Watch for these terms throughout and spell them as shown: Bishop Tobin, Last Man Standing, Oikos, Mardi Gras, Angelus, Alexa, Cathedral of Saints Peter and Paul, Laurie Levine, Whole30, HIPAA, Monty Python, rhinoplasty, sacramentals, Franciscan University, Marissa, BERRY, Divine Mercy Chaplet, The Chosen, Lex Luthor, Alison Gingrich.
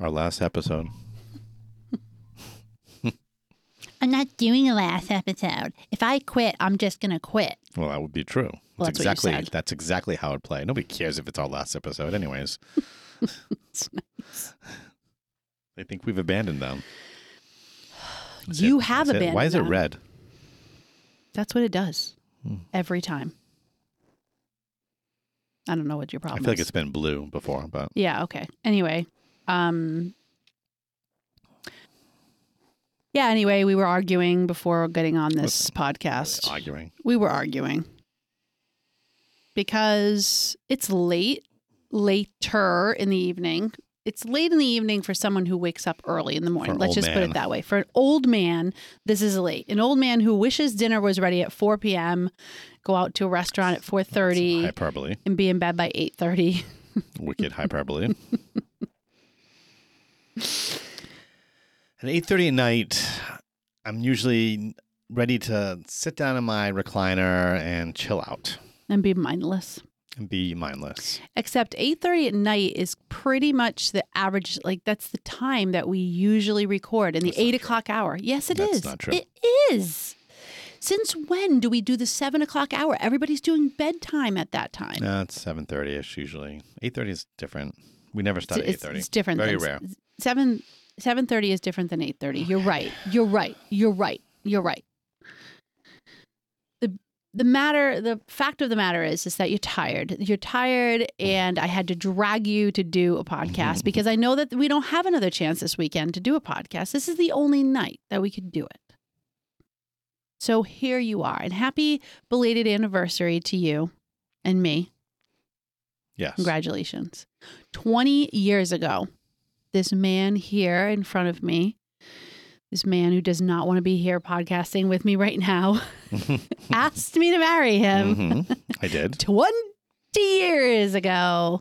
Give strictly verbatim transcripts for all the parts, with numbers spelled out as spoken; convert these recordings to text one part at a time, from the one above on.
Our last episode. I'm not doing a last episode. If I quit, I'm just going to quit. Well, that would be true. That's, well, that's exactly what you said. That's exactly how it played. Nobody cares if it's our last episode anyways. It's nice. They think we've abandoned them. That's you it. have that's abandoned them. Why is it red? That's what it does hmm. every time. I don't know what your problem is. I feel is. like it's been blue before, but. Yeah, okay. Anyway. Um... Yeah, anyway, we were arguing before getting on this What's podcast. Arguing. We were arguing. Because it's late, later in the evening. It's late in the evening for someone who wakes up early in the morning. Let's just man. put it that way. For an old man, this is late. An old man who wishes dinner was ready at four p.m., go out to a restaurant at four thirty. Hyperbole. And be in bed by eight thirty. Wicked hyperbole. At eight thirty at night, I'm usually ready to sit down in my recliner and chill out. And be mindless. And be mindless. Except eight thirty at night is pretty much the average, like that's the time that we usually record in the eight o'clock hour. Yes, it is. That's not true. It is. Since when do we do the seven o'clock hour? Everybody's doing bedtime at that time. No, it's seven thirty-ish usually. eight thirty is different. We never start it's, at eight thirty. It's different. Very rare. Seven. Seven thirty is different than eight thirty. You're right. You're right. You're right. You're right. The the matter the fact of the matter is is that you're tired. You're tired, and I had to drag you to do a podcast because I know that we don't have another chance this weekend to do a podcast. This is the only night that we could do it. So here you are. And happy belated anniversary to you and me. Yes. Congratulations. Twenty years ago. This man here in front of me, this man who does not want to be here podcasting with me right now, asked me to marry him. Mm-hmm. I did. twenty years ago.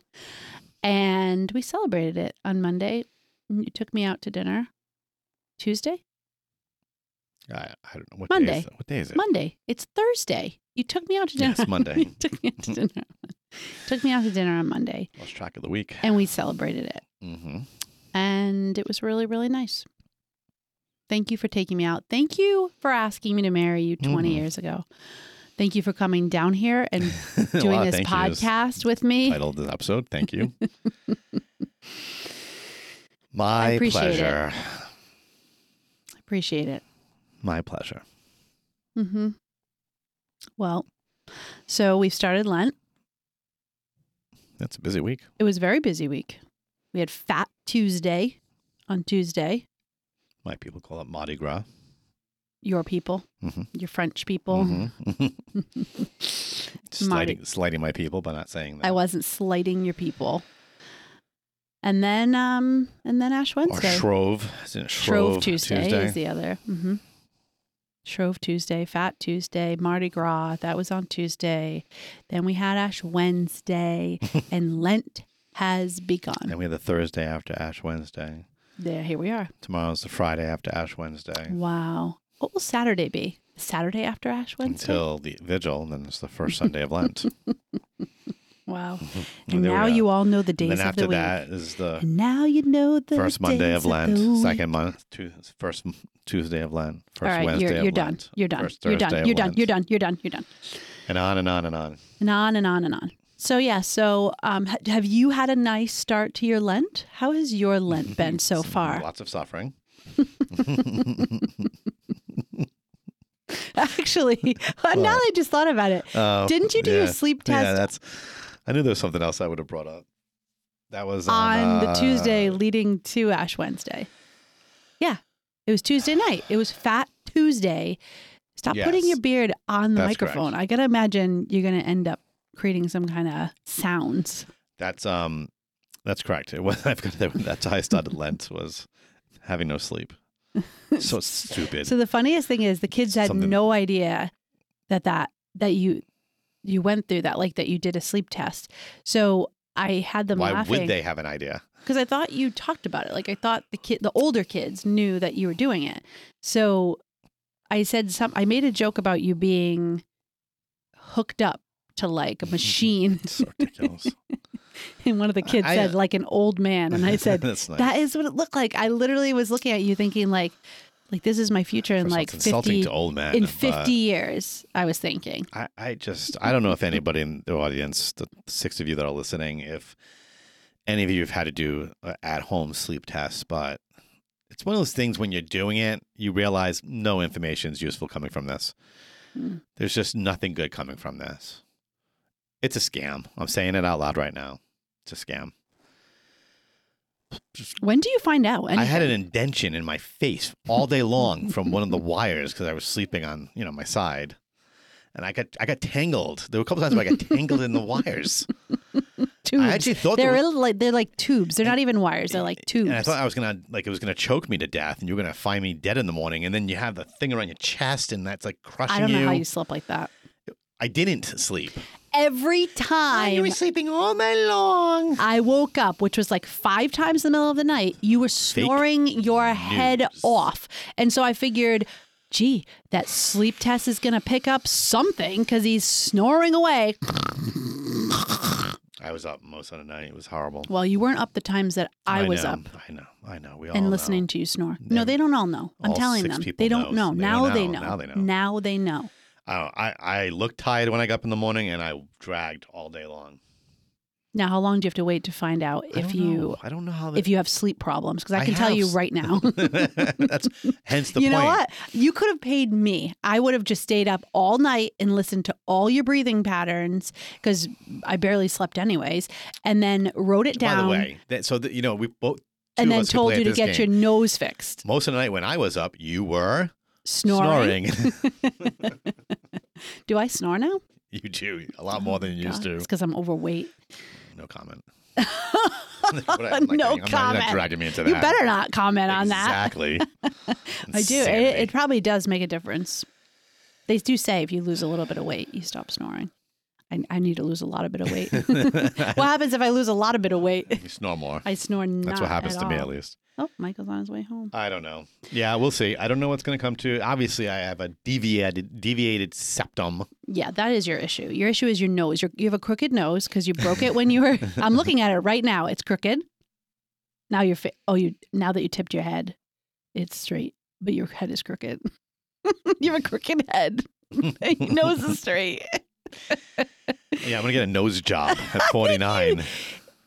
And we celebrated it on Monday. You took me out to dinner. Tuesday? I, I don't know. What Monday. Day is what day is it? Monday. It's Thursday. You took me out to dinner. Yes, Monday. You took me out to dinner. Took me out to dinner on Monday. Lost track of the week. And we celebrated it. Mm-hmm. And it was really, really nice. Thank you for taking me out. Thank you for asking me to marry you twenty mm-hmm. years ago. Thank you for coming down here and doing this podcast with me. Titled this episode. Thank you. My I appreciate pleasure. It. I appreciate it. My pleasure. Mm-hmm. Well, so we've started Lent. That's a busy week. It was a very busy week. We had Fat Tuesday on Tuesday. My people call it Mardi Gras. Your people. Mm-hmm. Your French people. Mm-hmm. slighting, slighting my people by not saying that. I wasn't slighting your people. And then um, and then Ash Wednesday. Or Shrove. Isn't it Shrove, Shrove Tuesday, Tuesday is the other. Mm-hmm. Shrove Tuesday, Fat Tuesday, Mardi Gras. That was on Tuesday. Then we had Ash Wednesday and Lent has begun. And we have the Thursday after Ash Wednesday. Yeah, here we are. Tomorrow's the Friday after Ash Wednesday. Wow. What will Saturday be? Saturday after Ash Wednesday? Until the vigil, and then it's the first Sunday of Lent. Wow. And, and now you all know the days of the week. And then after that is the and now you know the first Monday of Lent, of second month, two, first Tuesday of Lent, first all right, Wednesday you're, you're of done. Lent. You're done. First you're done. You're done. You're done. You're done. You're done. And on and on and on. And on and on and on. So, yeah, so um, have you had a nice start to your Lent? How has your Lent been so far? Lots of suffering. Actually, well, now that I just thought about it, uh, didn't you do yeah, your sleep test? Yeah, that's, I knew there was something else I would have brought up. That was on, on the uh, Tuesday leading to Ash Wednesday. Yeah, it was Tuesday night. It was Fat Tuesday. Stop yes, putting your beard on the microphone. Correct. I got to imagine you're going to end up creating some kind of sounds. That's um, that's correct. It was, I've got to, that's how I started Lent, was having no sleep. So stupid. So the funniest thing is the kids had Something. no idea that that that you you went through that, like that you did a sleep test. So I had them Why laughing. Why would they have an idea? Because I thought you talked about it. Like I thought the kid, the older kids knew that you were doing it. So I said some. I made a joke about you being hooked up to like a machine. So ridiculous. And one of the kids I, said, like an old man. And I said, nice. That is what it looked like. I literally was looking at you thinking like, like this is my future in like fifty, to old men, in fifty years, I was thinking. I, I just, I don't know if anybody in the audience, the six of you that are listening, if any of you have had to do at-home sleep tests, but it's one of those things when you're doing it, you realize no information is useful coming from this. Hmm. There's just nothing good coming from this. It's a scam. I'm saying it out loud right now. It's a scam. When do you find out? Anything? I had an indention in my face all day long from one of the wires because I was sleeping on, you know, my side, and I got I got tangled. There were a couple times where I got tangled in the wires. Tubes. I actually thought they're was... like they're like tubes. They're and, not even wires. They're like tubes. And I thought I was gonna like it was gonna choke me to death, and you were gonna find me dead in the morning. And then you have the thing around your chest, and that's like crushing you. I don't know you. how you slept like that. I didn't sleep. Every time. Oh, you were sleeping all night long. I woke up, which was like five times in the middle of the night. You were snoring Fake your news. head off. And so I figured, gee, that sleep test is going to pick up something because he's snoring away. I was up most of the night. It was horrible. Well, you weren't up the times that I, I was know, up. I know. I know. We all And listening know. to you snore. They, no, they don't all know. I'm all telling them. They don't know. They now don't they know. know. Now they know. Now they know. I, I looked tired when I got up in the morning, and I dragged all day long. Now, how long do you have to wait to find out if you I don't know how that, if you have sleep problems? Because I can I tell you right now. That's hence the you point. You know what? You could have paid me. I would have just stayed up all night and listened to all your breathing patterns because I barely slept anyways, and then wrote it down. By the way, that, so that, you know we both and then told you to get game. your nose fixed. Most of the night when I was up, you were. Snoring. Snoring. Do I snore now? You do. A lot more than you God, used to. It's because I'm overweight. No comment. what I, like, no I'm comment. Not, you're not dragging me into that. You better not comment on exactly. that. Exactly. I do. It, it probably does make a difference. They do say if you lose a little bit of weight, you stop snoring. I, I need to lose a lot of bit of weight. What happens if I lose a lot of bit of weight? You snore more. I snore not That's what happens to all. me at least. Oh, Michael's on his way home. I don't know. Yeah, we'll see. I don't know what's going to come to. Obviously, I have a deviated deviated septum. Yeah, that is your issue. Your issue is your nose. You're, you have a crooked nose because you broke it when you were. I'm looking at it right now. It's crooked. Now you're fi- oh you now that you tipped your head, it's straight, but your head is crooked. You have a crooked head. Your nose is straight. Yeah, I'm gonna get a nose job at forty-nine.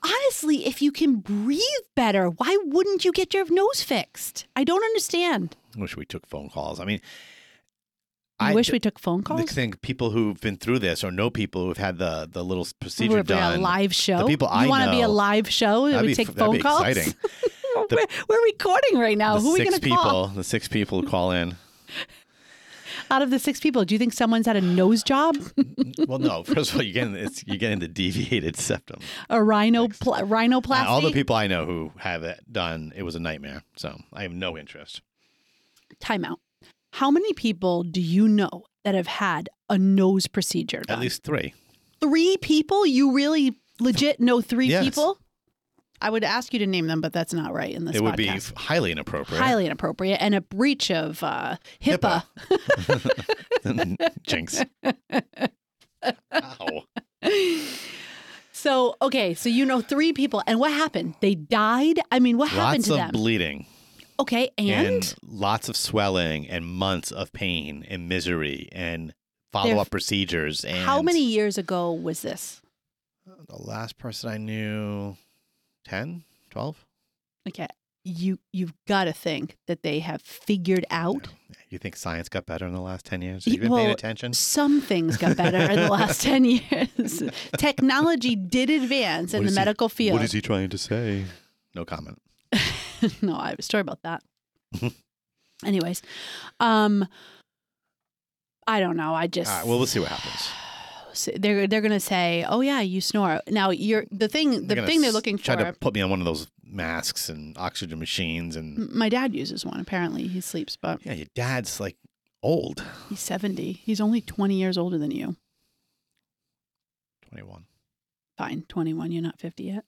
Honestly, if you can breathe better, why wouldn't you get your nose fixed? I don't understand. I wish we took phone calls. I mean, you I wish th- we took phone calls. I think people who've been through this or know people who've had the, the little procedure We're done. A live show. The people I you want to be a live show? That'd we be, take that'd phone be calls. Exciting. the, we're, we're recording right now. Who are we going to call? The six people call in. Out of the six people, do you think someone's had a nose job? Well, no. First of all, you're getting, it's, you're getting the deviated septum. A rhinopl- rhinoplasty? Uh, all the people I know who have it done, it was a nightmare. So I have no interest. Time out. How many people do you know that have had a nose procedure done? At least three. Three people? You really legit know three yes. people? I would ask you to name them, but that's not right in this podcast. It would podcast. be highly inappropriate. Highly inappropriate and a breach of uh, HIPAA. HIPAA. Jinx. Ow. So, okay, so you know three people. And what happened? They died? I mean, what lots happened to them? Lots of bleeding. Okay, and? And lots of swelling and months of pain and misery and follow-up They're... procedures. And how many years ago was this? The last person I knew... ten, twelve Okay. You, you've got to think that they have figured out. Yeah. You think science got better in the last ten years? Have you been well, paying attention? Some things got better in the last ten years. Technology did advance what in the medical he, field. What is he trying to say? No comment. No, I have a story about that. Anyways, um, I don't know. I just. All right, well, we'll see what happens. So they're they're gonna say, oh yeah, you snore. Now you're the thing. The they're thing they're looking try for. Try to put me on one of those masks and oxygen machines. And my dad uses one. Apparently he sleeps, but yeah, your dad's like old. He's seventy. He's only twenty years older than you. Twenty-one. Fine, twenty-one. You're not fifty yet.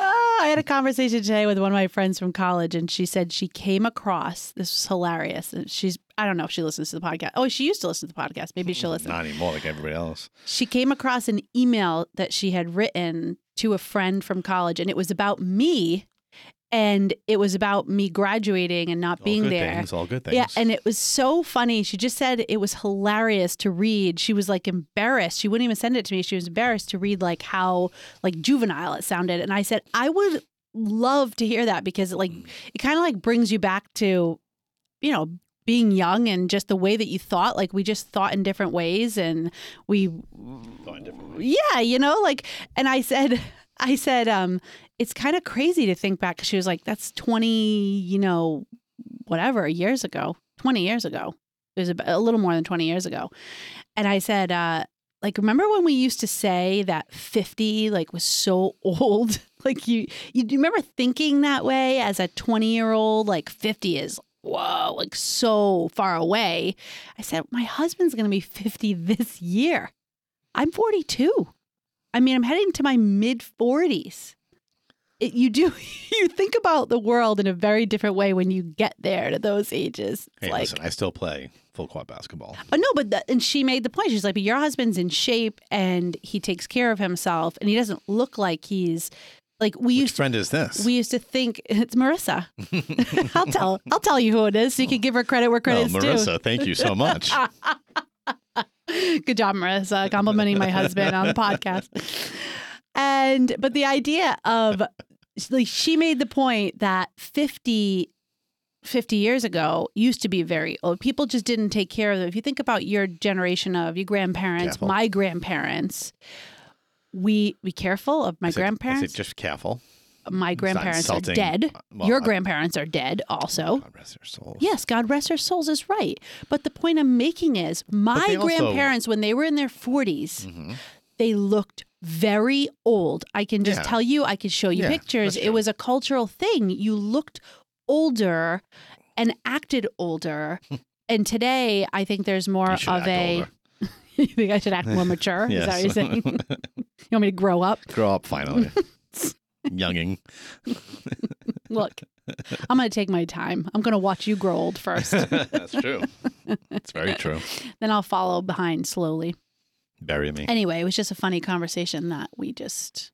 Ah, I had a conversation today with one of my friends from college, and she said she came across, this was hilarious, and she's, I don't know if she listens to the podcast. Oh, she used to listen to the podcast. Maybe she'll listen. Not anymore, like everybody else. She came across an email that she had written to a friend from college, and it was about me. And it was about me graduating and not all being good there. Things, all good things. Yeah, and it was so funny. She just said it was hilarious to read. She was like embarrassed. She wouldn't even send it to me. She was embarrassed to read like how like juvenile it sounded. And I said, I would love to hear that because it like it kind of like brings you back to, you know, being young and just the way that you thought. Like we just thought in different ways, and we thought in different ways. Yeah, you know, like, and I said. I said, um, it's kind of crazy to think back. She was like, that's twenty, you know, whatever, years ago, twenty years ago. It was a, a little more than twenty years ago. And I said, uh, like, remember when we used to say that fifty, like, was so old? Like, you, you remember thinking that way as a twenty-year-old? Like, fifty is, whoa, like, so far away. I said, my husband's going to be fifty this year. I'm forty-two. I mean, I'm heading to my mid forties. It, you do, you think about the world in a very different way when you get there to those ages. Hey, like, listen, I still play full court basketball. Oh, no, but the, and she made the point. She's like, but your husband's in shape and he takes care of himself and he doesn't look like he's like we Which used. Which friend to, is this? We used to think it's Marissa. I'll tell. I'll tell you who it is. So you can give her credit where credit's due. No, Marissa, thank you so much. Good job, Marissa, complimenting my husband on the podcast. And but the idea of like she made the point that fifty, fifty years ago used to be very old. People just didn't take care of them. If you think about your generation of your grandparents, careful. my grandparents, we be careful of my I said, grandparents. I said just careful. My grandparents are dead. Well, Your I, grandparents are dead also. God rest their souls. Yes, God rest their souls is right. But the point I'm making is my grandparents, also, when they were in their forties, mm-hmm. they looked very old. I can just yeah. tell you, I can show you yeah, pictures. It was a cultural thing. You looked older and acted older. And today, I think there's more of a... Older. You think I should act more mature? Yes. Is that what you're saying? You want me to grow up? Grow up finally. Younging. Look, I'm going to take my time. I'm going to watch you grow old first. That's true. It's very true. Then I'll follow behind slowly. Bury me. Anyway, it was just a funny conversation that we just,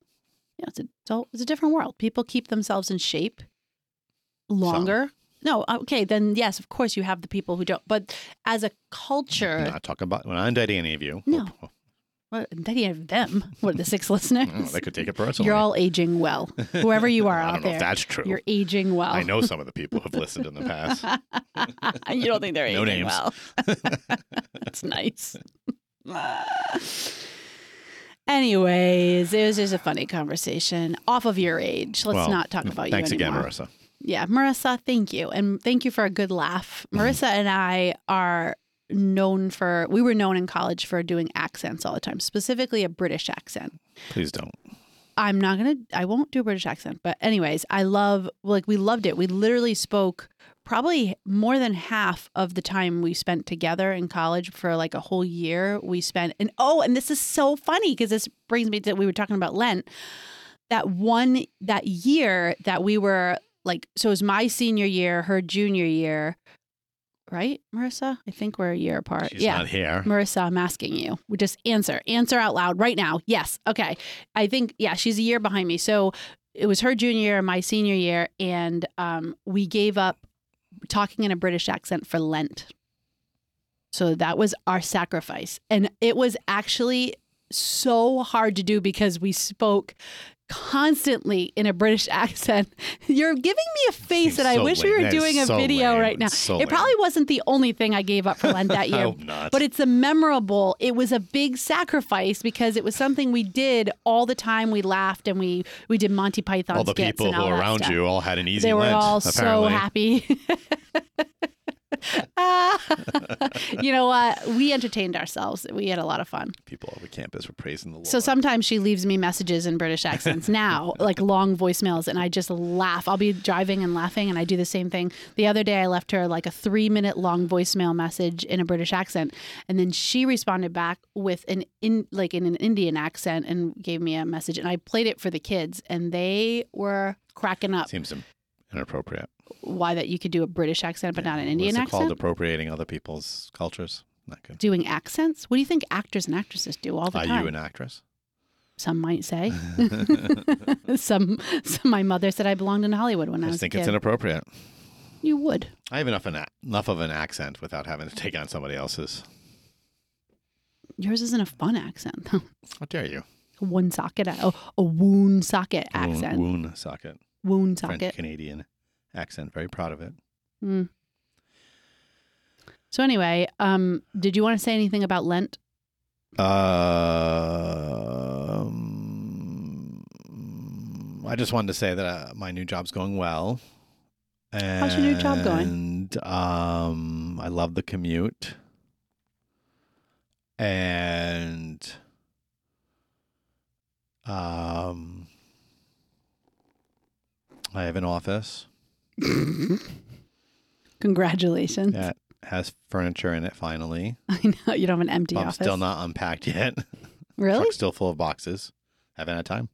you know, it's a, it's a different world. People keep themselves in shape longer. Some. No, okay, then yes, of course you have the people who don't. But as a culture. I'm not talking about, when I'm dating any of you. No. Oh, Well, then you have them. What, the six listeners? Oh, they could take it personally. You're all aging well. Whoever you are out there. I don't know there, if that's true. You're aging well. I know some of the people who have listened in the past. You don't think they're no aging names. Well. That's nice. Anyways, it was just a funny conversation. Off of your age. Let's well, not talk about thanks you Thanks again, Marissa. Yeah, Marissa, thank you. And thank you for a good laugh. Marissa and I are... known for we were known in college for doing accents all the time, specifically a British accent. Please don't. I'm not gonna I won't do a British accent, but anyways, I love like we loved it. We literally spoke probably more than half of the time we spent together in college for like a whole year. We spent and oh, and this is so funny because this brings me to we were talking about Lent. That one that year that we were like so it was my senior year, her junior year. Right, Marissa? I think we're a year apart. She's yeah. not here. Marissa, I'm asking you. We just answer. Answer out loud right now. Yes. Okay. I think, yeah, she's a year behind me. So it was her junior year, my senior year, and um, we gave up talking in a British accent for Lent. So that was our sacrifice. And it was actually so hard to do because we spoke constantly in a British accent. You're giving me a face that so I wish lame. we were doing a so video lame. right now. So it probably lame. wasn't the only thing I gave up for Lent that year, but it's a memorable, it was a big sacrifice because it was something we did all the time. We laughed and we, we did Monty Python all the skits people and all who around stuff. You all had an easy They were Lent, all apparently. so happy. You know what? We entertained ourselves. We had a lot of fun. People over campus were praising the Lord. So sometimes she leaves me messages in British accents now, like long voicemails, and I just laugh. I'll be driving and laughing, and I do the same thing. The other day I left her like a three-minute long voicemail message in a British accent, and then she responded back with an in like in an Indian accent and gave me a message, and I played it for the kids, and they were cracking up. Seems inappropriate. Why that you could do a British accent but yeah. not an Indian accent? It's called appropriating other people's cultures. Not good. Doing accents? What do you think actors and actresses do all the Are time? Are you an actress? Some might say. some, some. My mother said I belonged in Hollywood when I, I was a kid. I think it's inappropriate. You would. I have enough, an, enough of an accent without having to take on somebody else's. Yours isn't a fun accent, though. How dare you? A wound socket. Oh, a wound socket accent. Wound, wound socket. Wound socket. French Canadian accent. Very proud of it. Mm. So anyway, um, did you want to say anything about Lent? Uh, um, I just wanted to say that uh, my new job's going well. And, how's your new job going? And um, I love the commute. And um, I have an office. Congratulations. That has furniture in it finally. I know. You don't have an empty I'm office. I'm still not unpacked yet. Really? Truck's still full of boxes. Haven't had time.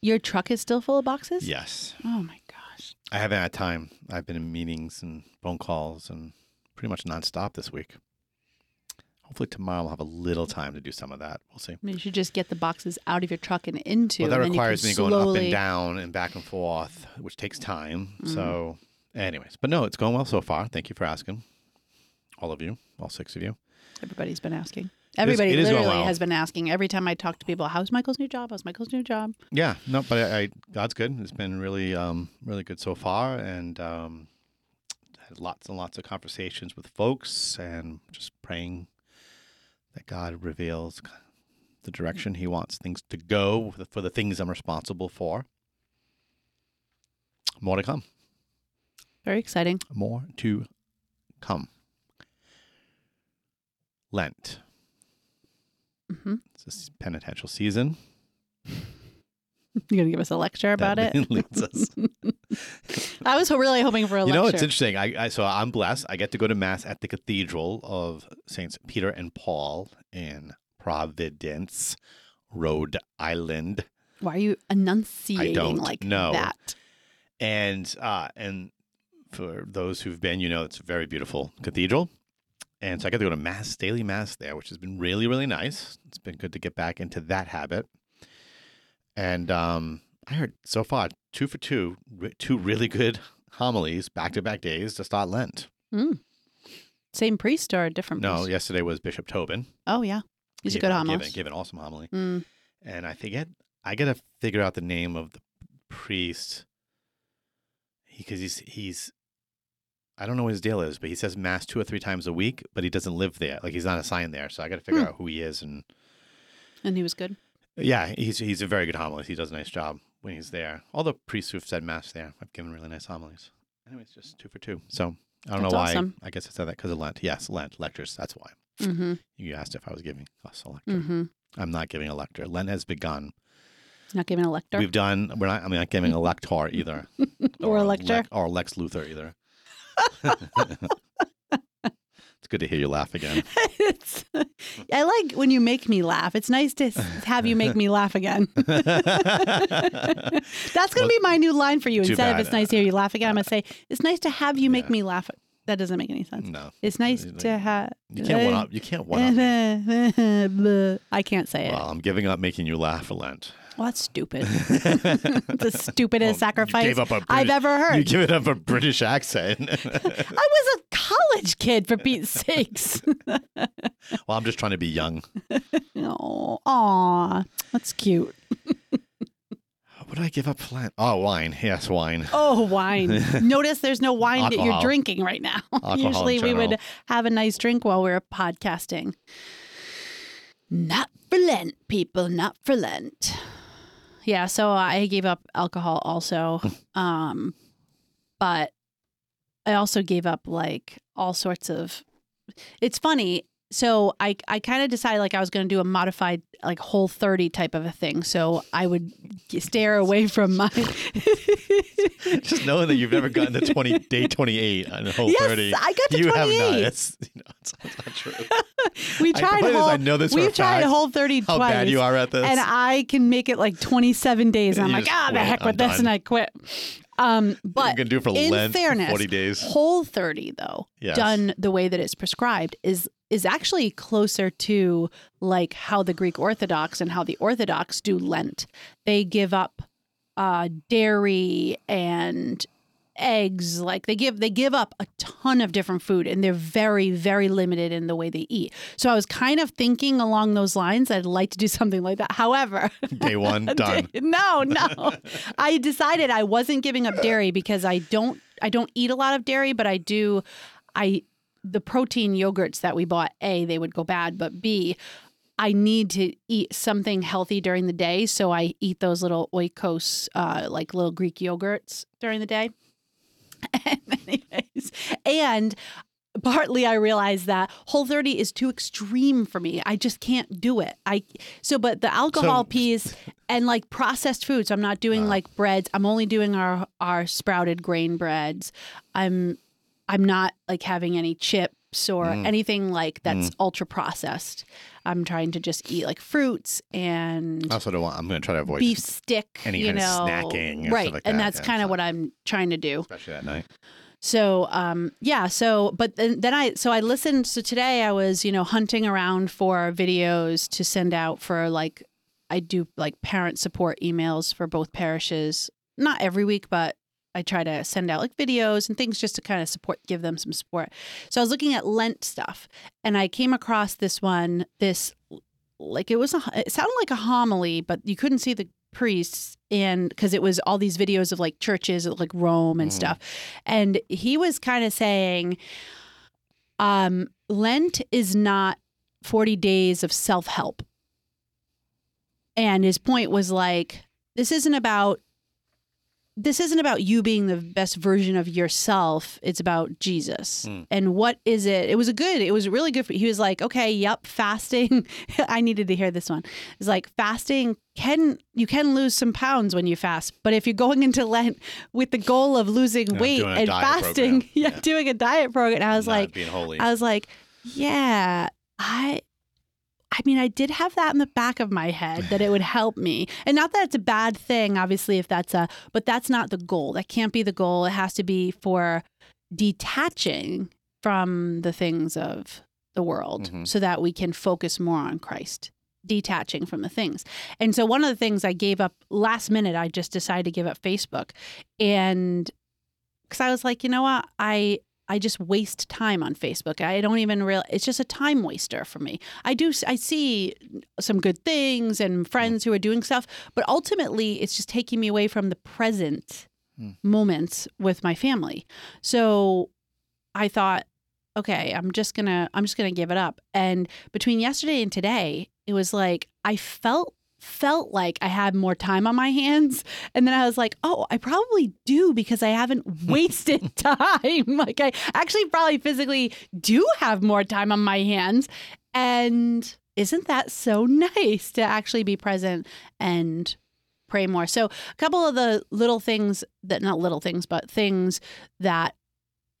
Your truck is still full of boxes? Yes. Oh my gosh. I haven't had time. I've been in meetings and phone calls and pretty much nonstop this week. Hopefully tomorrow I'll have a little time to do some of that. We'll see. I mean, you should just get the boxes out of your truck and into. Well, that requires me slowly going up and down and back and forth, which takes time. Mm. So anyways, but no, it's going well so far. Thank you for asking. All of you, all six of you. Everybody's been asking. Everybody it is, it literally well. has been asking. Every time I talk to people, how's Michael's new job? How's Michael's new job? Yeah, no, but I, I God's good. It's been really, um, really good so far. And um, had lots and lots of conversations with folks and just praying that God reveals the direction he wants things to go for the, for the things I'm responsible for. More to come. Very exciting. More to come. Lent. Mm-hmm. It's a penitential season. You're going to give us a lecture about that it? Leads us. I was really hoping for a you lecture. You know, it's interesting. I, I So I'm blessed. I get to go to Mass at the Cathedral of Saints Peter and Paul in Providence, Rhode Island. Why are you enunciating I don't like know. that? And uh, and for those who've been, you know, it's a very beautiful cathedral. And so I get to go to Mass, daily Mass there, which has been really, really nice. It's been good to get back into that habit. And um, I heard so far two for two, re- two really good homilies, back-to-back days to start Lent. Mm. Same priest or a different priest? No, yesterday was Bishop Tobin. Oh, yeah. He's he, a good homily. He gave an awesome homily. Mm. And I forget, I got to figure out the name of the priest because he, he's, he's, I don't know what his deal is, but he says Mass two or three times a week, but he doesn't live there. Like, he's not assigned there. So I got to figure mm. out who he is. And And he was good. Yeah, he's he's a very good homilist. He does a nice job when he's there. All the priests who've said Mass there have given really nice homilies. Anyways, just two for two. So I don't that's know why. Awesome. I guess I said that because of Lent. Yes, Lent, lectures. That's why. Mm-hmm. You asked if I was giving us a lecture. Mm-hmm. I'm not giving a lecture. Lent has begun. Not giving a lecture? We've done, we're not, I'm not giving a lector either. or, or a lecture? Le- or Lex Luthor either. It's good to hear you laugh again. It's, I like when you make me laugh. It's nice to have you make me laugh again. That's going to well, be my new line for you. Instead bad. of it's nice to hear you laugh again, I'm going to say it's nice to have you make yeah. me laugh. That doesn't make any sense. No. It's nice you, to have. You can't one up. You can't one up. I can't say well, it. Well, I'm giving up making you laugh for Lent. Well, that's stupid. The stupidest well, sacrifice gave up a British, I've ever heard. You gave up a British accent. I was a college kid, for Pete's sakes. Well, I'm just trying to be young. Oh, aw, that's cute. What did I give up for Lent? Oh, wine. Yes, wine. Oh, wine. Notice there's no wine Alcohol. that you're drinking right now. Alcohol Usually we would have a nice drink while we were podcasting. Not for Lent, people. Not for Lent. Yeah, so I gave up alcohol also, um, but I also gave up like all sorts of it's funny. So I, I kind of decided like I was going to do a modified like Whole thirty type of a thing. So I would stare away from my. Just knowing that you've never gotten to twenty day twenty-eight on Whole thirty. Yes, I got to you twenty-eight. You have not. It's, you know, it's, it's not true. We tried I, whole, I know this. We've tried Whole thirty twice. How bad you are at this. And I can make it like twenty-seven days. And, and I'm like, ah, oh, the heck I'm with done. this, and I quit. Um, but I'm gonna do it for in Lent, fairness, forty days. Whole thirty though, yes. done the way that it's prescribed is. is actually closer to like how the Greek Orthodox and how the Orthodox do Lent. They give up uh, dairy and eggs. Like they give they give up a ton of different food, and they're very, very limited in the way they eat. So I was kind of thinking along those lines. I'd like to do something like that. However, day one, done. Day, no, no. I decided I wasn't giving up dairy because I don't I don't eat a lot of dairy, but I do I the protein yogurts that we bought, A, they would go bad, but B, I need to eat something healthy during the day. So I eat those little Oikos, uh, like little Greek yogurts during the day. And anyways, and partly I realized that Whole thirty is too extreme for me. I just can't do it. I So, but the alcohol so, piece and like processed foods, so I'm not doing uh, like breads. I'm only doing our, our sprouted grain breads. I'm I'm not like having any chips or mm. anything like that's mm. ultra processed. I'm trying to just eat like fruits and. I also don't want. I'm going to try to avoid beef stick. Any you kind know, of snacking, or right? Stuff like and that. that's yeah, kind of so. what I'm trying to do, especially at night. So um, yeah. So but then, then I so I listened. So today I was you know hunting around for videos to send out for like I do like parent support emails for both parishes. Not every week, but. I try to send out like videos and things just to kind of support, give them some support. So I was looking at Lent stuff, and I came across this one, this like it was a, it sounded like a homily, but you couldn't see the priests, and because it was all these videos of like churches, like Rome and mm. stuff, and he was kind of saying, um, Lent is not forty days of self-help, and his point was like, this isn't about. This isn't about you being the best version of yourself. It's about Jesus. Mm. And what is it? It was a good, it was really good. For, he was like, okay, yep, fasting. I needed to hear this one. It's like fasting can, you can lose some pounds when you fast. But if you're going into Lent with the goal of losing yeah, weight and fasting, yeah, yeah, doing a diet program. And I was Not like, being holy. I was like, yeah, I... I mean, I did have that in the back of my head that it would help me. And not that it's a bad thing, obviously, if that's a, but that's not the goal. That can't be the goal. It has to be for detaching from the things of the world mm-hmm. so that we can focus more on Christ, detaching from the things. And so one of the things I gave up last minute, I just decided to give up Facebook. And because I was like, you know what, I... I just waste time on Facebook. I don't even realize. It's just a time waster for me. I do. I see some good things and friends mm. who are doing stuff, but ultimately it's just taking me away from the present mm. moments with my family. So I thought, okay, I'm just going to, I'm just going to give it up. And between yesterday and today, it was like, I felt felt like I had more time on my hands. And then I was like, oh, I probably do because I haven't wasted time. Like I actually probably physically do have more time on my hands. And isn't that so nice to actually be present and pray more? So a couple of the little things that, not little things, but things that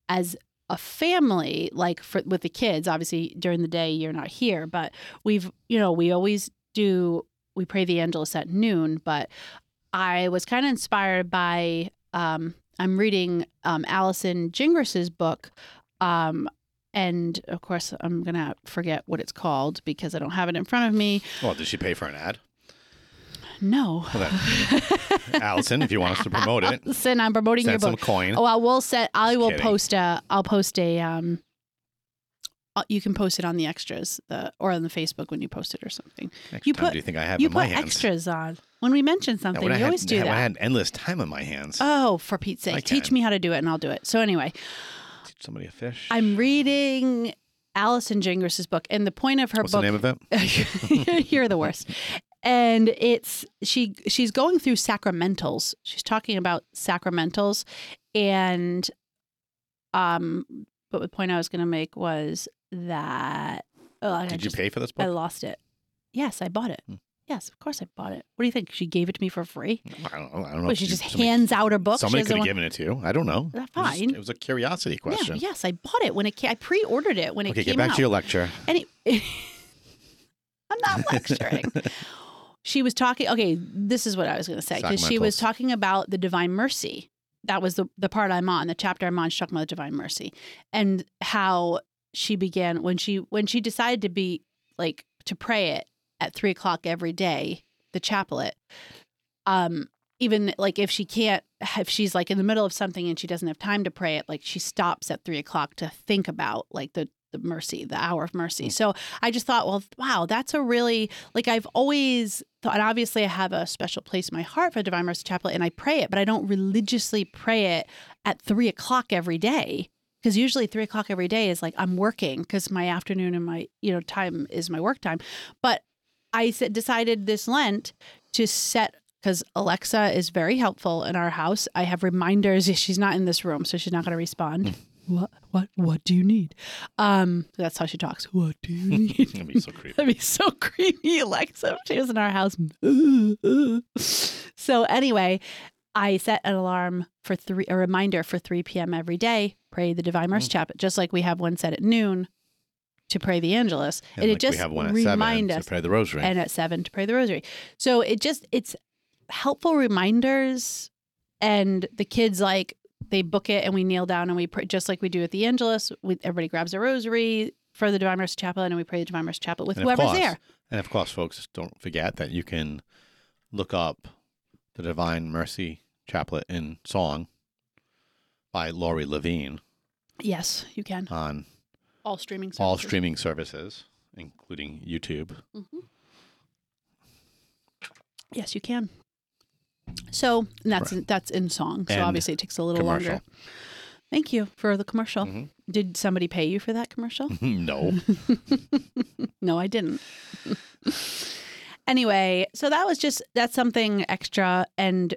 as a family, like for, with the kids, obviously during the day you're not here, but we've, you know, we always do we pray the Angelus at noon, but I was kind of inspired by, um, I'm reading um, Alison Gingrich's book, um, and of course I'm going to forget what it's called because I don't have it in front of me. Well, did she pay for an ad? No. Well, Alison, if you want us to promote it. Alison, I'm promoting your book. Send some coin. Oh, I will set, I will post a, I'll post a, um, you can post it on the extras the, or on the Facebook when you post it or something. Next you put, do you think I have you in put my hands? extras on when we mention something. Yeah, we always had, do that. I had endless time on my hands. Oh, for Pete's sake. Teach me how to do it and I'll do it. So anyway. Teach somebody a fish. I'm reading Alison Gingrich's book, and the point of her What's book. What's the name of it? You're the worst. And it's she. she's going through sacramentals. She's talking about sacramentals. And um, but the point I was going to make was that... Oh, I Did you just, pay for this book? I lost it. Yes, I bought it. Hmm. Yes, of course I bought it. What do you think? She gave it to me for free? I don't, I don't know. But she just somebody, hands out her book. Somebody could have given it to you. I don't know. Fine. It was, just, it was a curiosity question. Yeah, yes, I bought it when it came. I pre-ordered it when it okay, came out. Okay, get back out. to your lecture. And it, it, I'm not lecturing. She was talking. Okay, this is what I was going to say. Because she was talking about the Divine Mercy. That was the, the part I'm on, the chapter I'm on. She's talking about the Divine Mercy. And how she began, when she when she decided to be, like, to pray it, at three o'clock every day, the chaplet, um, even like if she can't, if she's like in the middle of something and she doesn't have time to pray it, like she stops at three o'clock to think about like the, the mercy, the hour of mercy. So I just thought, well, wow, that's a really, like I've always thought, and obviously I have a special place in my heart for Divine Mercy Chaplet and I pray it, but I don't religiously pray it at three o'clock every day. Because usually three o'clock every day is like, I'm working because my afternoon and my, you know, time is my work time. But I decided this Lent to set, because Alexa is very helpful in our house. I have reminders. She's not in this room, so she's not going to respond. What, what, what do you need? Um, that's how she talks. What do you need? That'd be so creepy. That'd be so creepy, Alexa. She was in our house. So anyway, I set an alarm for three, a reminder for three p.m. every day. Pray the Divine Mercy Chaplet, just like we have one set at noon. To pray the Angelus, and, and like it just we have one at remind seven us to pray the Rosary, and at seven to pray the Rosary. So it just it's helpful reminders, and the kids like they book it, and we kneel down and we pray just like we do at the Angelus. We, everybody grabs a Rosary for the Divine Mercy Chaplet, and we pray the Divine Mercy Chaplet with whoever's course, there. And of course, folks, don't forget that you can look up the Divine Mercy Chaplet in song by Laurie Levine. Yes, you can on. All streaming services. All streaming services, including YouTube. Mm-hmm. Yes, you can. So and that's right. in, that's in song. So and obviously it takes a little commercial. Longer. Thank you for the commercial. Mm-hmm. Did somebody pay you for that commercial? No. No, I didn't. Anyway, so that was just, that's something extra. And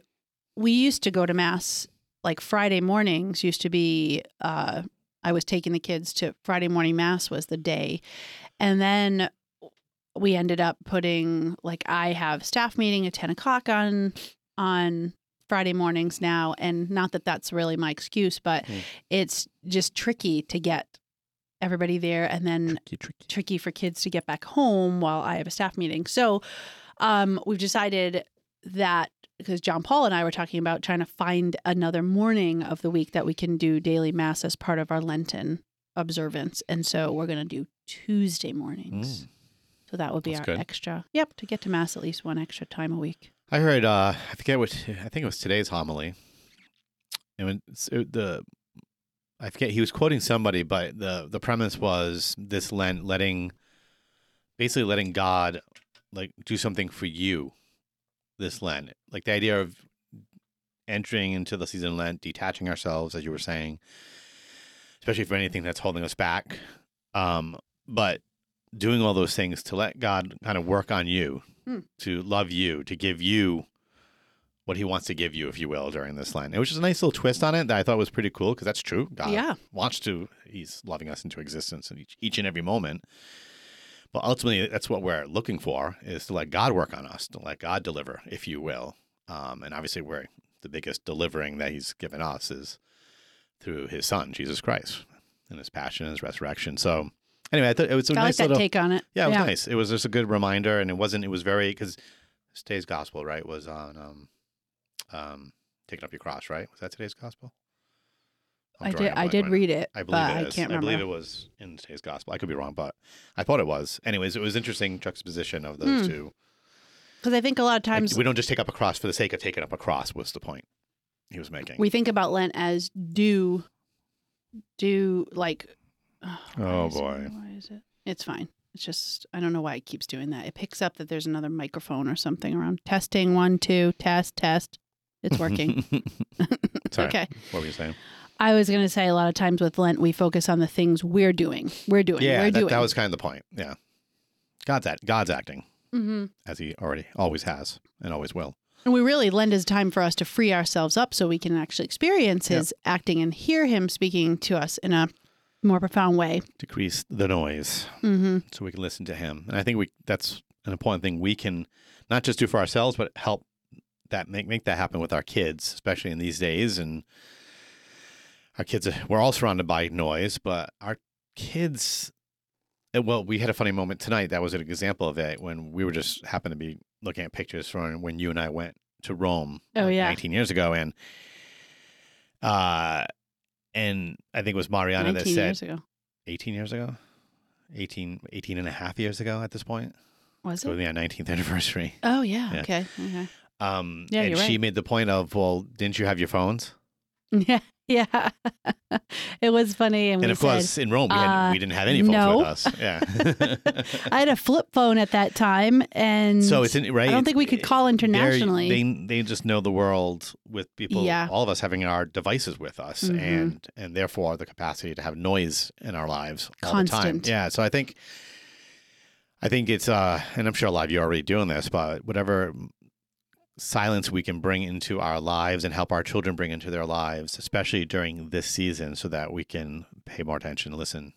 we used to go to Mass, like Friday mornings used to be... Uh, I was taking the kids to Friday morning Mass was the day. And then we ended up putting, like, I have staff meeting at ten o'clock on on Friday mornings now. And not that that's really my excuse, but mm. it's just tricky to get everybody there and then tricky, tricky. tricky for kids to get back home while I have a staff meeting. So um, we've decided that because John Paul and I were talking about trying to find another morning of the week that we can do daily Mass as part of our Lenten observance. And so we're going to do Tuesday mornings. Mm. So that would be That's our good. extra. Yep. To get to Mass at least one extra time a week. I heard, uh, I forget what, I think it was today's homily. And when it, the, I forget, he was quoting somebody, but the, the premise was this Lent letting, basically letting God like do something for you. This Lent, like the idea of entering into the season of Lent, detaching ourselves, as you were saying, especially for anything that's holding us back, um, but doing all those things to let God kind of work on you, mm. to love you, to give you what he wants to give you, if you will, during this Lent. It was just a nice little twist on it that I thought was pretty cool because that's true. God yeah. wants to, he's loving us into existence in each, each and every moment. But ultimately, that's what we're looking for, is to let God work on us, to let God deliver, if you will. Um, and obviously, we're the biggest delivering that he's given us is through his son, Jesus Christ, and his passion and his resurrection. So anyway, I thought it was a I nice like that little... take on it. Yeah, it was yeah. nice. It was just a good reminder, and it wasn't, it was very, because today's gospel, right, was on um, um, taking up your cross, right? Was that today's gospel? I did, I did read it, I believe but it I can't remember. I believe it was in today's gospel. I could be wrong, but I thought it was. Anyways, it was interesting juxtaposition of those mm. two. Because I think a lot of times... Like, we don't just take up a cross for the sake of taking up a cross, was the point he was making. We think about Lent as do, do, like... Oh, oh boy. It, why is it? It's fine. It's just, I don't know why it keeps doing that. It picks up that there's another microphone or something around. Testing, one, two, test, test. It's working. Sorry. Okay. What were you saying? I was going to say a lot of times with Lent, we focus on the things we're doing. We're doing. Yeah, we're that, doing. that was kind of the point. Yeah. God's at, God's acting, mm-hmm. as he already always has and always will. And we really, Lent is time for us to free ourselves up so we can actually experience his yep. acting and hear him speaking to us in a more profound way. Decrease the noise mm-hmm. so we can listen to him. And I think we that's an important thing we can not just do for ourselves, but help that make, make that happen with our kids, especially in these days. And our kids, we're all surrounded by noise, but our kids, well, we had a funny moment tonight. That was an example of it when we were just happened to be looking at pictures from when you and I went to Rome oh, like yeah. nineteen years ago. And, uh, and I think it was Mariana that said, years ago. eighteen years ago, eighteen, eighteen and a half years ago at this point. Was it? It was our nineteenth anniversary. Oh, yeah. yeah. Okay. Okay. Um, yeah, and you're right. She made the point of, well, didn't you have your phones? Yeah. Yeah. It was funny. And, and we of course, said, in Rome, we, had, uh, we didn't have any phones no. with us. Yeah. I had a flip phone at that time. And so it's in, right? I don't think we could call internationally. They, they just know the world with people, yeah. all of us having our devices with us mm-hmm. and, and therefore the capacity to have noise in our lives all Constant. The time. Yeah. So I think, I think it's, uh, and I'm sure a lot of you are already doing this, but whatever silence we can bring into our lives and help our children bring into their lives, especially during this season, so that we can pay more attention and listen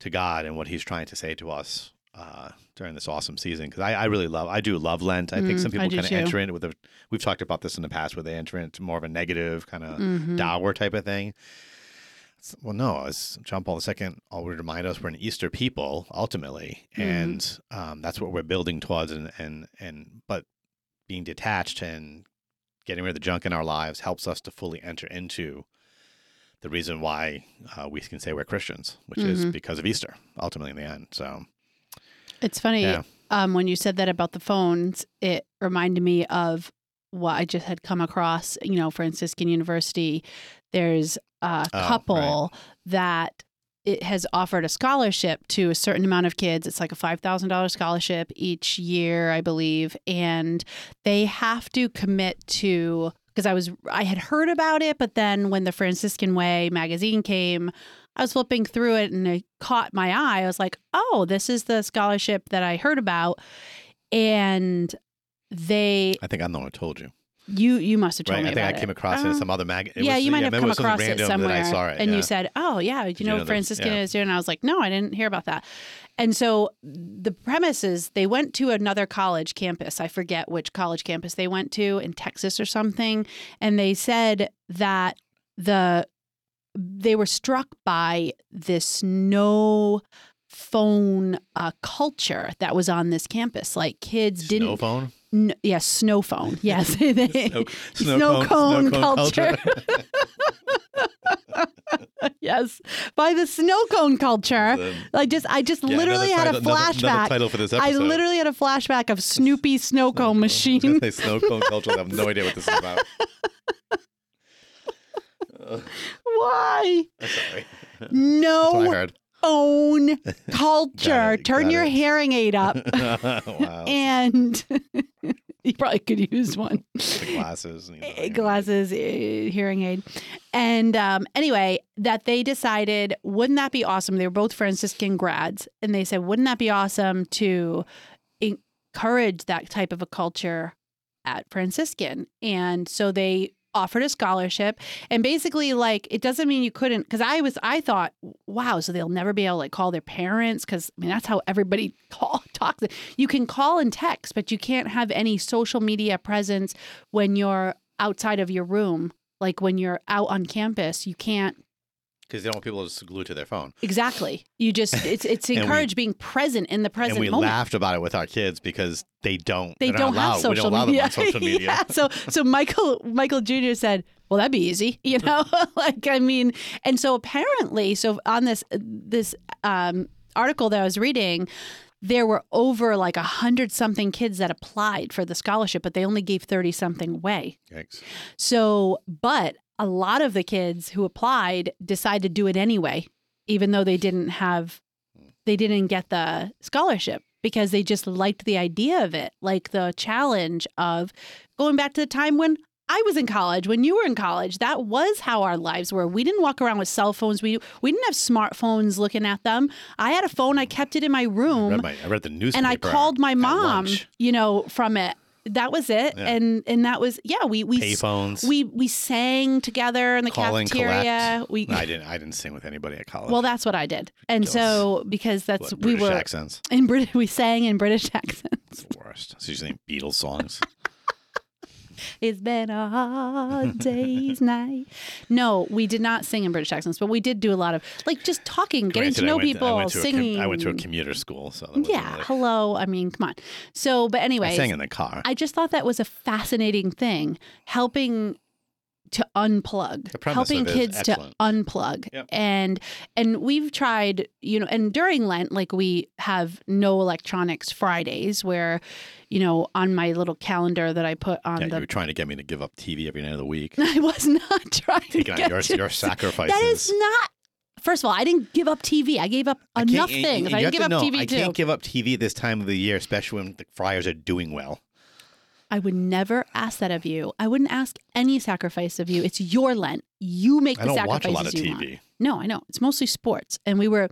to God and what he's trying to say to us uh, during this awesome season. Because I, I really love, I do love Lent. I mm, think some people kind of enter in with a, we've talked about this in the past, where they enter into more of a negative kind of mm-hmm. dour type of thing. Well, no, as John Paul the Second always reminds us, we're an Easter people, ultimately, mm-hmm. and um, that's what we're building towards. And, and and but being detached and getting rid of the junk in our lives helps us to fully enter into the reason why uh, we can say we're Christians, which mm-hmm. is because of Easter, ultimately, in the end. So it's funny yeah. um, when you said that about the phones, it reminded me of what I just had come across. You know, Franciscan University, there's a couple oh, right. that it has offered a scholarship to a certain amount of kids. It's like a five thousand dollars scholarship each year, I believe. And they have to commit to, because I was, I had heard about it, but then when the Franciscan Way magazine came, I was flipping through it and it caught my eye. I was like, oh, this is the scholarship that I heard about. And they, I think I'm the one who told you. You you must have told right. me I about it. I think I came across uh, it in some other mag. It yeah, was, you might yeah, have come across it somewhere. I saw it, and yeah. you said, oh, yeah, you know, you know Franciscan yeah. is here. And I was like, no, I didn't hear about that. And so the premise is they went to another college campus. I forget which college campus they went to, in Texas or something. And they said that the they were struck by this no phone uh, culture that was on this campus. Like kids didn't. No phone? No, yes, snow phone. Yes, snow, snow, snow, cone, cone snow cone culture. culture. Yes, by the snow cone culture. The, I just, I just yeah, literally had title, a flashback. Another, another title for this episode. I literally had a flashback of Snoopy snow, snow cone, cone machine. Snow cone culture. I have no idea what this is about. Why? I'm sorry. No. That's what I heard. Own culture. It, Turn your it. hearing aid up. Wow. And you probably could use one. The glasses. You know, glasses, hearing aid. And um, anyway, that they decided, wouldn't that be awesome? They were both Franciscan grads. And they said, wouldn't that be awesome to encourage that type of a culture at Franciscan? And so they offered a scholarship, and basically, like, it doesn't mean you couldn't, because I was, I thought, wow, so they'll never be able to like call their parents, because I mean, that's how everybody call, talks. You can call and text, but you can't have any social media presence when you're outside of your room. Like when you're out on campus, you can't. Because they don't want people to just glue to their phone. Exactly. You just, it's it's encouraged we, being present in the present moment. And we moment. laughed about it with our kids because they don't. They don't have social media. We don't allow media. them on social media. Yeah. So so Michael Michael Junior said, well, that'd be easy, you know? Like, I mean, and so apparently, so on this, this um, article that I was reading, there were over like a hundred something kids that applied for the scholarship, but they only gave thirty something away. Yikes. So, but a lot of the kids who applied decided to do it anyway, even though they didn't have, they didn't get the scholarship, because they just liked the idea of it. Like the challenge of going back to the time when I was in college, when you were in college, that was how our lives were. We didn't walk around with cell phones. We we didn't have smartphones looking at them. I had a phone. I kept it in my room. I read, my, I read the newspaper. And I called my mom, you know, from it. That was it. Yeah. And and that was, yeah, we we Payphones. we we sang together in the Call cafeteria. We no, I didn't I didn't sing with anybody at college. Well, that's what I did. And Kills. so because that's what, we British were accents. In British we sang in British accents. It's the worst. So you sing Beatles songs. It's been a hard day's night. No, we did not sing in British accents, but we did do a lot of like just talking, getting Granted, to know I went, people, I went to singing. Com- I went to a commuter school. so that Yeah, really... hello. I mean, come on. So, but anyway. I sang in the car. I just thought that was a fascinating thing, helping to unplug, helping kids excellent. to unplug. Yep. And and we've tried, you know, and during Lent, like we have no electronics Fridays where, you know, on my little calendar that I put on yeah, the... you were trying to get me to give up T V every night of the week. I was not trying Taking to get your, to... your sacrifices. That is not... First of all, I didn't give up T V. I gave up I enough things. You, you I didn't give up know, TV I too. I can't give up T V this time of the year, especially when the Friars are doing well. I would never ask that of you. I wouldn't ask any sacrifice of you. It's your Lent. You make the sacrifices you want. I don't watch a lot of T V. No, I know. It's mostly sports. And we were,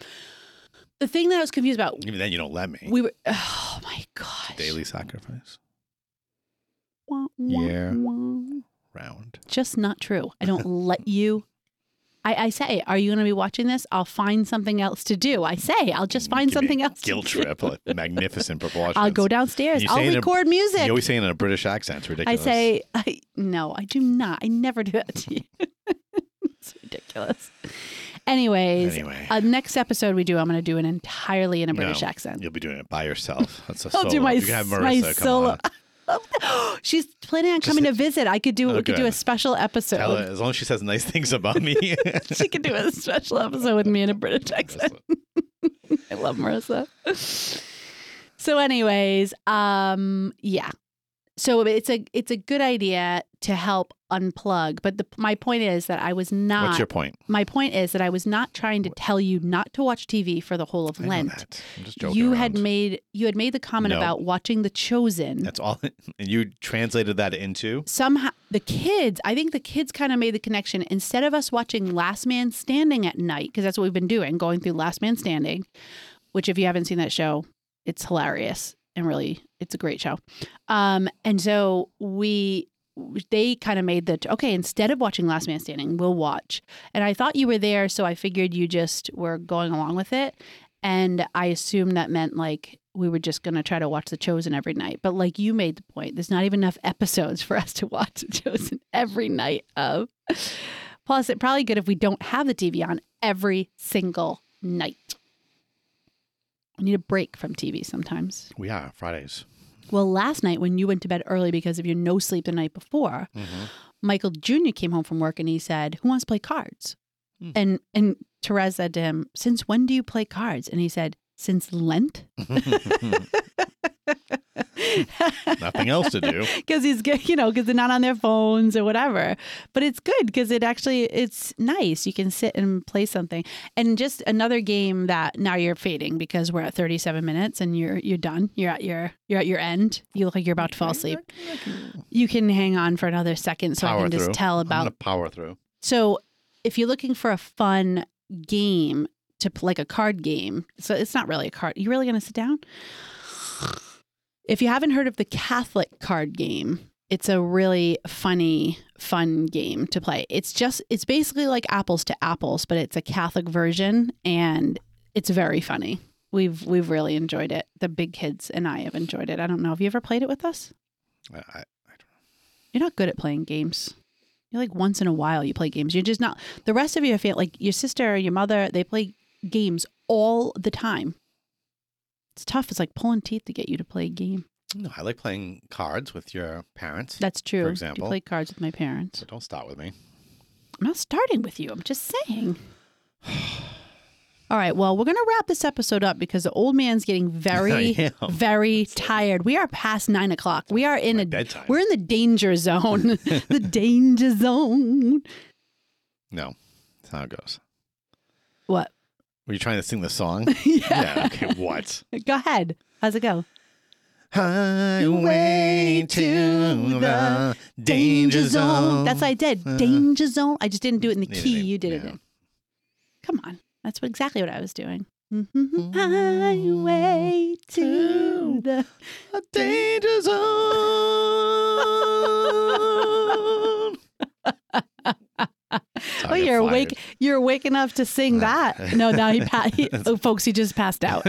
the thing that I was confused about. Even then you don't let me. We were, oh my gosh. Daily sacrifice. Wah, wah, Year wah. round. Just not true. I don't let you. I, I say, are you going to be watching this? I'll find something else to do. I say, I'll just find something else to do. Guilt trip, magnificent proportions. I'll go downstairs. I'll record a, music. You always say it in a British accent. It's ridiculous. I say, I, no, I do not. I never do that to you. It's ridiculous. Anyways, anyway. uh, next episode we do, I'm going to do an entirely in a British no, accent. You'll be doing it by yourself. That's a solo. I'll do my, you can have Marissa, my solo. Come on. She's planning on coming Just, to visit. I could do. Oh, we could good. do a special episode. Tell her, as long as she says nice things about me, she could do a special episode with me in a British accent. I love Marissa. So, anyways, um, yeah. So it's a it's a good idea to help unplug. But the, my point is that I was not. What's your point? My point is that I was not trying to tell you not to watch T V for the whole of I Lent. Know that. I'm just joking. You around. had made you had made the comment no. about watching The Chosen. That's all, and you translated that into somehow the kids. I think the kids kind of made the connection. Instead of us watching Last Man Standing at night, because that's what we've been doing, going through Last Man Standing, which if you haven't seen that show, it's hilarious. And really, it's a great show. Um, and so we, they kind of made the, okay, instead of watching Last Man Standing, we'll watch. And I thought you were there, so I figured you just were going along with it. And I assumed that meant like we were just going to try to watch The Chosen every night. But like you made the point, there's not even enough episodes for us to watch The Chosen every night of. Plus, it's probably good if we don't have the T V on every single night. We need a break from T V sometimes. We are, Fridays. Well, last night when you went to bed early because of your no sleep the night before, mm-hmm. Michael Junior came home from work and he said, who wants to play cards? Mm. And and Therese said to him, since when do you play cards? And he said, since Lent. Nothing else to do. Because he's, you know, because they're not on their phones or whatever. But it's good because it actually, it's nice. You can sit and play something. And just another game that now you're fading because we're at thirty-seven minutes and you're you're done. You're at your you're at your end. You look like you're about to fall asleep. You can hang on for another second so power I can just through. tell about. I'm gonna power through. So if you're looking for a fun game to like a card game, so it's not really a card. You really gonna sit down? If you haven't heard of the Catholic card game, it's a really funny, fun game to play. It's just, it's basically like apples to apples, but it's a Catholic version and it's very funny. We've, we've really enjoyed it. The big kids and I have enjoyed it. I don't know. Have you ever played it with us? I, I, I don't know. You're not good at playing games. You're like once in a while you play games. You're just not, the rest of your family, like your sister, your mother, they play games all the time. It's tough. It's like pulling teeth to get you to play a game. No, I like playing cards with your parents. That's true. For example, you play cards with my parents. So don't start with me. I'm not starting with you. I'm just saying. All right. Well, we're going to wrap this episode up because the old man's getting very, very tired. We are past nine o'clock. We are in like a bedtime. We're in the danger zone. The danger zone. No, that's how it goes. What? Were you trying to sing the song? yeah. yeah. Okay, what? Go ahead. How's it go? Highway to the danger zone. That's what I did. Danger zone. I just didn't do it in the key. You did it in. Come on. That's what, exactly what I was doing. Mm-hmm. Highway to the danger zone. Oh, you're awake. You're awake enough to sing that. No, now he, pa- he oh, folks, he just passed out.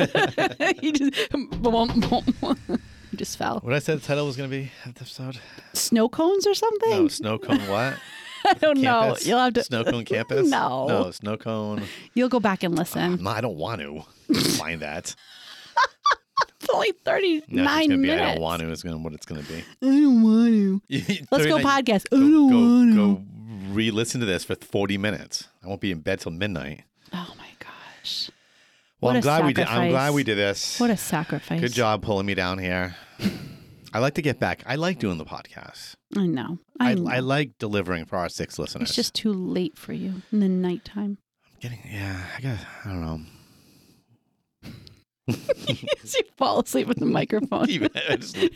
He just, he just fell. What I said the title was going to be of the episode? Snow cones or something? No, snow cone what? I don't campus? know. You'll have to snow cone campus. No, no snow cone. You'll go back and listen. Uh, I don't want to find that. It's only thirty-nine no, it's minutes. Be, I don't want to. Is going what it's going to be. I don't want to. Let's go podcast. Go, I don't go, want go, to. Go re-listen to this for forty minutes. I won't be in bed till midnight. Oh my gosh! Well, what I'm glad sacrifice. we did. I'm glad we did this. What a sacrifice! Good job pulling me down here. I like to get back. I like doing the podcast. I know. I, I, know. I like delivering for our six listeners. It's just too late for you in the nighttime. I'm getting, yeah, I guess, I don't know. As you fall asleep with the microphone. I, just, I,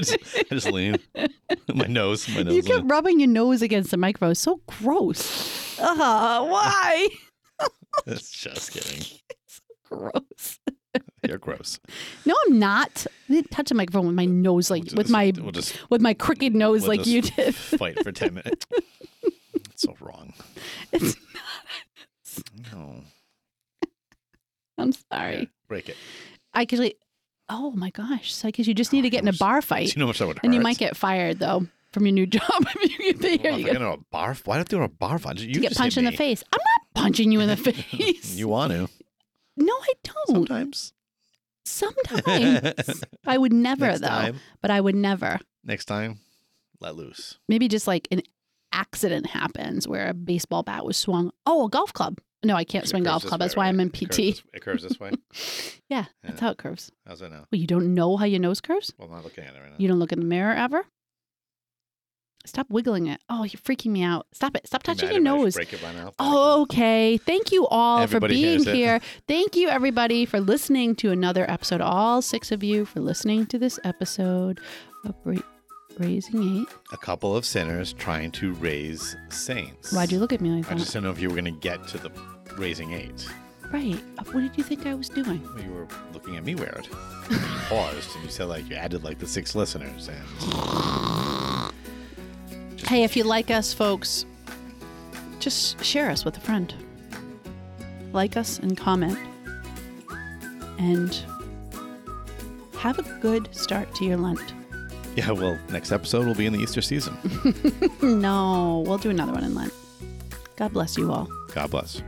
just, I just lean. My nose. My nose you kept lean. rubbing your nose against the microphone. It's so gross. Uh, why? That's just kidding. It's so gross. You're gross. No, I'm not. I didn't touch a microphone with my nose, like we'll just, with my we'll just, with my crooked nose, we'll like you did. Fight for ten minutes. It's so wrong. It's not. No. I'm sorry. Yeah, break it. I could. Oh my gosh! So I guess you just need oh, to get in a bar fight. You know much that would hurt. And you might get fired though from your new job if you get there. Well, you get in a bar fight. Why don't you do a bar fight? You to get punched in me. the face. I'm not punching you in the face. You want to. No, I don't. Sometimes. Sometimes. I would never, Next though. Time. But I would never. Next time, let loose. Maybe just like an accident happens where a baseball bat was swung. Oh, a golf club. No, I can't it swing golf club. Way, that's right? why I'm in P T. It curves this, it curves this way? yeah, yeah, that's how it curves. How's that now? Well, you don't know how your nose curves? Well, I'm not looking at it right now. You don't look in the mirror ever? Stop wiggling it. Oh, you're freaking me out. Stop it. Stop touching your nose. Break it by now. Oh, okay. Thank you all everybody for being here. Thank you, everybody, for listening to another episode. All six of you for listening to this episode of Ra- Raising Eight. A couple of sinners trying to raise saints. Why'd you look at me like that? I just didn't know if you were going to get to the Raising Eight. Right. What did you think I was doing? Well, you were looking at me weird. You paused and you said, like, you added, like, the six listeners and... Hey, if you like us, folks, just share us with a friend. Like us and comment. And have a good start to your Lent. Yeah, well, next episode will be in the Easter season. No, we'll do another one in Lent. God bless you all. God bless.